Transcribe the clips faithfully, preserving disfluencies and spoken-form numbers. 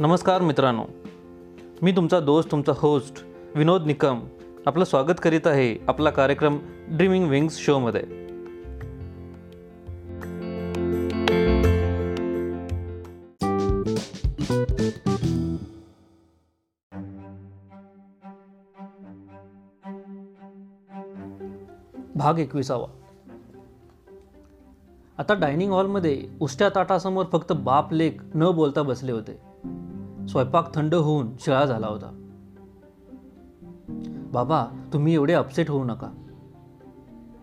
नमस्कार मित्रांनो, मी तुमचा दोस्त, तुमचा होस्ट विनोद निकम आपलं स्वागत करीत आहे आपला कार्यक्रम ड्रीमिंग विंग्स शोमध्ये. भाग एकविसावा. आता डायनिंग हॉलमध्ये उष्ट्या ताटासमोर फक्त बाप लेक न बोलता बसले होते. स्वयंपाक थंड होऊन शिळा झाला होता. बाबा, तुम्ही एवढे अपसेट होऊ नका,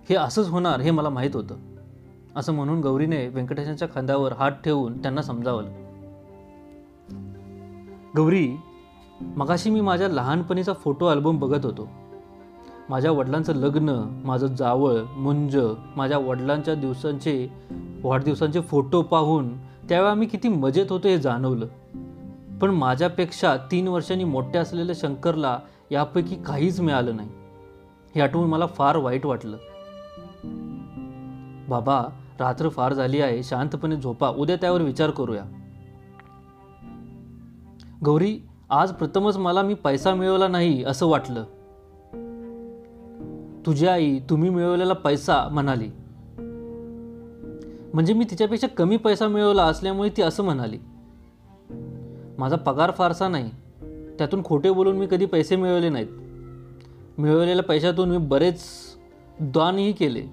हे असंच होणार हे मला माहीत होतं, असं म्हणून गौरीने व्यंकटेशांच्या खांद्यावर हात ठेवून त्यांना समजावलं. गौरी, मगाशी मी माझ्या लहानपणीचा फोटो अल्बम बघत होतो. माझ्या वडिलांचं लग्न, माझं जावळ, मुंज, माझ्या वडिलांच्या दिवसांचे वाढदिवसांचे फोटो पाहून त्यावेळा मी किती मजेत होतो हे जाणवलं. पण माझ्यापेक्षा तीन वर्षांनी मोठ्या असलेल्या शंकरला यापैकी काहीच मिळालं नाही हे आठवून मला फार वाईट वाटलं. बाबा, रात्र फार झाली आहे, शांतपणे झोपा, उद्या त्यावर विचार करूया. गौरी, आज प्रथमच मला मी पैसा मिळवला नाही असं वाटलं. तुझी आई तुम्ही मिळवलेला पैसा म्हणाली. म्हणजे मी तिच्यापेक्षा कमी पैसा मिळवला असल्यामुळे ती असं म्हणाली. माझा पगार फारसा नाही, त्यातून खोटे बोलून मी कधी पैसे मिळवले नाहीत. मिळवलेल्या पैशातून मी बरेच दानही केले.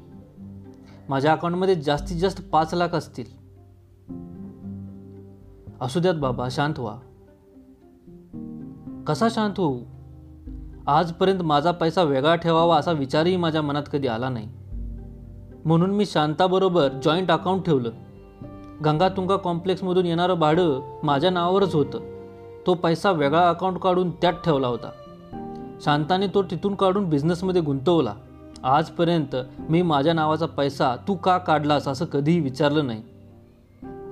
माझ्या अकाउंटमध्ये जास्तीत जास्त पाच लाख असतील. असू द्यात बाबा, शांत व्हा. कसा शांत होऊ? आजपर्यंत माझा पैसा वेगळा ठेवावा असा विचारही माझ्या मनात कधी आला नाही. म्हणून मी शांताबरोबर जॉईंट अकाउंट ठेवलं. गंगातुंगा कॉम्प्लेक्समधून येणारं भाडं माझ्या नावावरच होतं. तो पैसा वेगळा अकाउंट काढून त्यात ठेवला होता. शांताने तो तिथून काढून बिझनेसमध्ये गुंतवला. आजपर्यंत मी माझ्या नावाचा पैसा तू का काढलास असं कधीही विचारलं नाही.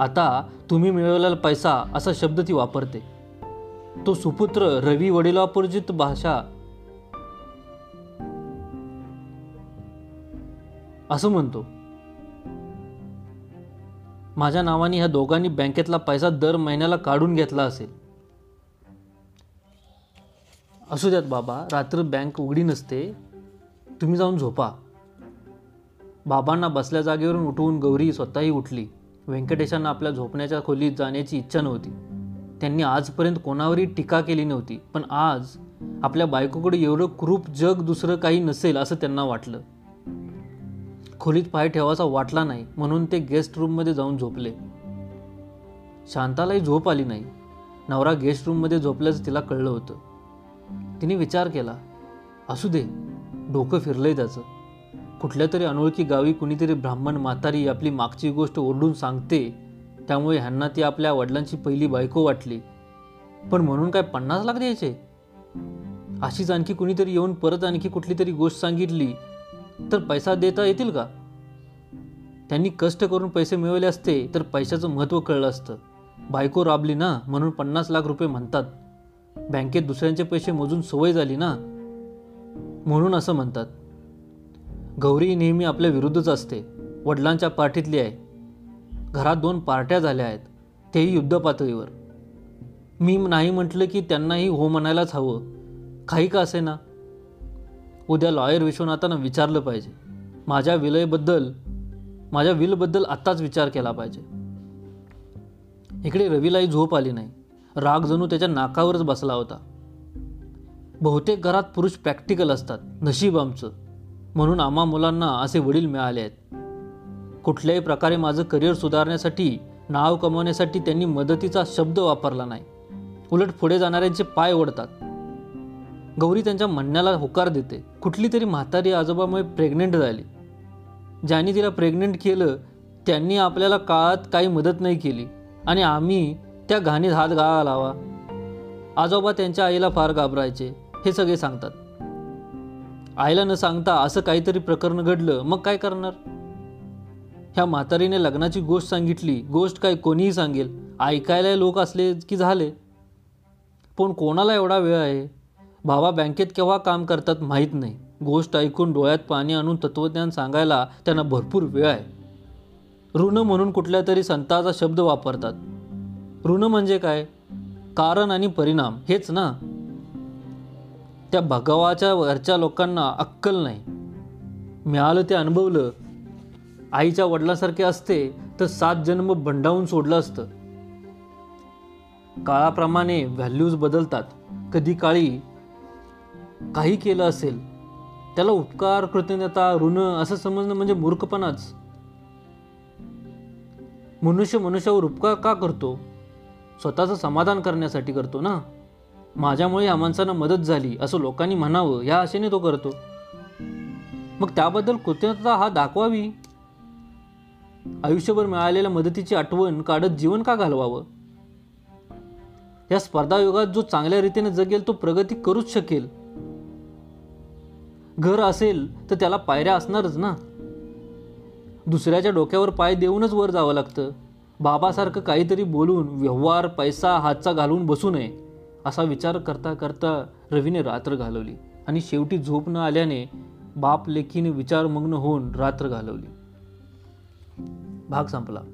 आता तुम्ही मिळवलेला पैसा असा शब्द ती वापरते. तो सुपुत्र रवी वडिलापूर्जित भाषा असं म्हणतो. माझ्या नावाने ह्या दोघांनी बँकेतला पैसा दर महिन्याला काढून घेतला असेल. असू द्यात बाबा, रात्र बँक उघडी नसते, तुम्ही जाऊन झोपा. बाबांना बसल्या जागेवरून उठवून गौरी स्वतःही उठली. व्यंकटेशांना आपल्या झोपण्याच्या खोलीत जाण्याची इच्छा नव्हती. त्यांनी आजपर्यंत कोणावरही टीका केली नव्हती, पण आज आपल्या बायकोकडे एवढं क्रूप जग दुसरं काही नसेल असं त्यांना वाटलं. खोलीत पाय ठेवायचा वाटला नाही म्हणून ते गेस्ट रूममध्ये जाऊन झोपले. शांतालाही झोप आली नाही. नवरा गेस्ट रूममध्ये झोपल्याचं तिला कळलं होतं. तिने विचार केला, असू दे, डोकं फिरलंय त्याचं. कुठल्या तरी अनोळखी गावी कुणीतरी ब्राह्मण म्हातारी आपली मागची गोष्ट ओरडून सांगते, त्यामुळे ह्यांना ती आपल्या वडिलांची पहिली बायको वाटली. पण म्हणून काय पन्नास लाख द्यायचे? अशीच आणखी कुणीतरी येऊन परत आणखी कुठली तरी गोष्ट सांगितली तर पैसा देता येतील का? त्यांनी कष्ट करून पैसे मिळवले असते तर पैशाचं महत्त्व कळलं असतं. बायको राबली ना म्हणून पन्नास लाख रुपये म्हणतात. बँकेत दुसऱ्यांचे पैसे मोजून सवय झाली ना म्हणून असं म्हणतात. गौरी नेहमी आपल्या विरुद्धच असते. वडिलांच्या पार्टीतली आहे. घरात दोन पार्ट्या झाल्या आहेत, तेही युद्ध पातळीवर. मी नाही म्हटलं की त्यांनाही हो म्हणायलाच हवं, काही का असे ना. उद्या लॉयर विश्वनाथांना विचारलं पाहिजे. माझ्या विलयबद्दल माझ्या विलबद्दल आत्ताच विचार केला पाहिजे. इकडे रवीलाही झोप आली नाही. राग जणू त्याच्या नाकावरच बसला होता. बहुतेक घरात पुरुष प्रॅक्टिकल असतात. नशीब आमचं म्हणून आम्हा मुलांना असे वडील मिळाले आहेत. कुठल्याही प्रकारे माझं करिअर सुधारण्यासाठी, नाव कमावण्यासाठी त्यांनी मदतीचा शब्द वापरला नाही. उलट पुढे जाणाऱ्यांचे पाय ओढतात. गौरी त्यांच्या म्हणण्याला होकार देते. कुठली तरी म्हातारी आजोबामुळे प्रेग्नेंट झाली. ज्यांनी तिला प्रेग्नेंट केलं त्यांनी आपल्याला काळात काही मदत नाही केली आणि आम्ही त्या घाणीत हात घाला लावा. आजोबा त्यांच्या आईला फार घाबरायचे हे सगळे सांगतात. आईला न सांगता असं काहीतरी प्रकरण घडलं मग काय करणार? ह्या म्हातारीने लग्नाची गोष्ट सांगितली. गोष्ट काय कोणीही सांगेल, ऐकायला लोक असले की झाले. पण कोणाला एवढा वेळ आहे? बाबा बँकेत केव्हा काम करतात माहीत नाही. गोष्ट ऐकून डोळ्यात पाणी आणून तत्त्वज्ञान सांगायला त्यांना भरपूर वेळ आहे. ऋण म्हणून कुठल्या तरी संताचा शब्द वापरतात. ऋण म्हणजे काय? कारण आणि परिणाम हेच ना. त्या भगावाच्या वरच्या लोकांना अक्कल नाही. मिळालं ते अनुभवलं. आईच्या वडिलासारखे असते तर सात जन्म भंडावून सोडलं असतं. काळाप्रमाणे व्हॅल्यूज बदलतात. कधी काळी काही केलं असेल त्याला उपकार, कृतज्ञता, ऋण असं समजणं म्हणजे मूर्खपणाच. मनुष्य मनुष्यावर उपकार का करतो? स्वतःचं समाधान करण्यासाठी करतो ना. माझ्यामुळे या माणसांना मदत झाली असं लोकांनी म्हणावं या आशेने तो करतो. मग त्याबद्दल कृतज्ञता हा दाखवावी. आयुष्यभर मिळालेल्या मदतीची आठवण काढत जीवन का घालवावं? या स्पर्धायुगात जो चांगल्या रीतीने जगेल तो प्रगती करूच शकेल. घर असेल तर त्याला पायऱ्या असणारच ना. दुसऱ्याच्या डोक्यावर पाय देऊनच वर जावं लागतं. बाबासारखं काहीतरी बोलून व्यवहार, पैसा हातचा घालून बसू नये असा विचार करता करता रवीने रात्र घालवली आणि शेवटी झोप न आल्याने बाप लेखीने विचारमग्न होऊन रात्र घालवली. भाग संपला.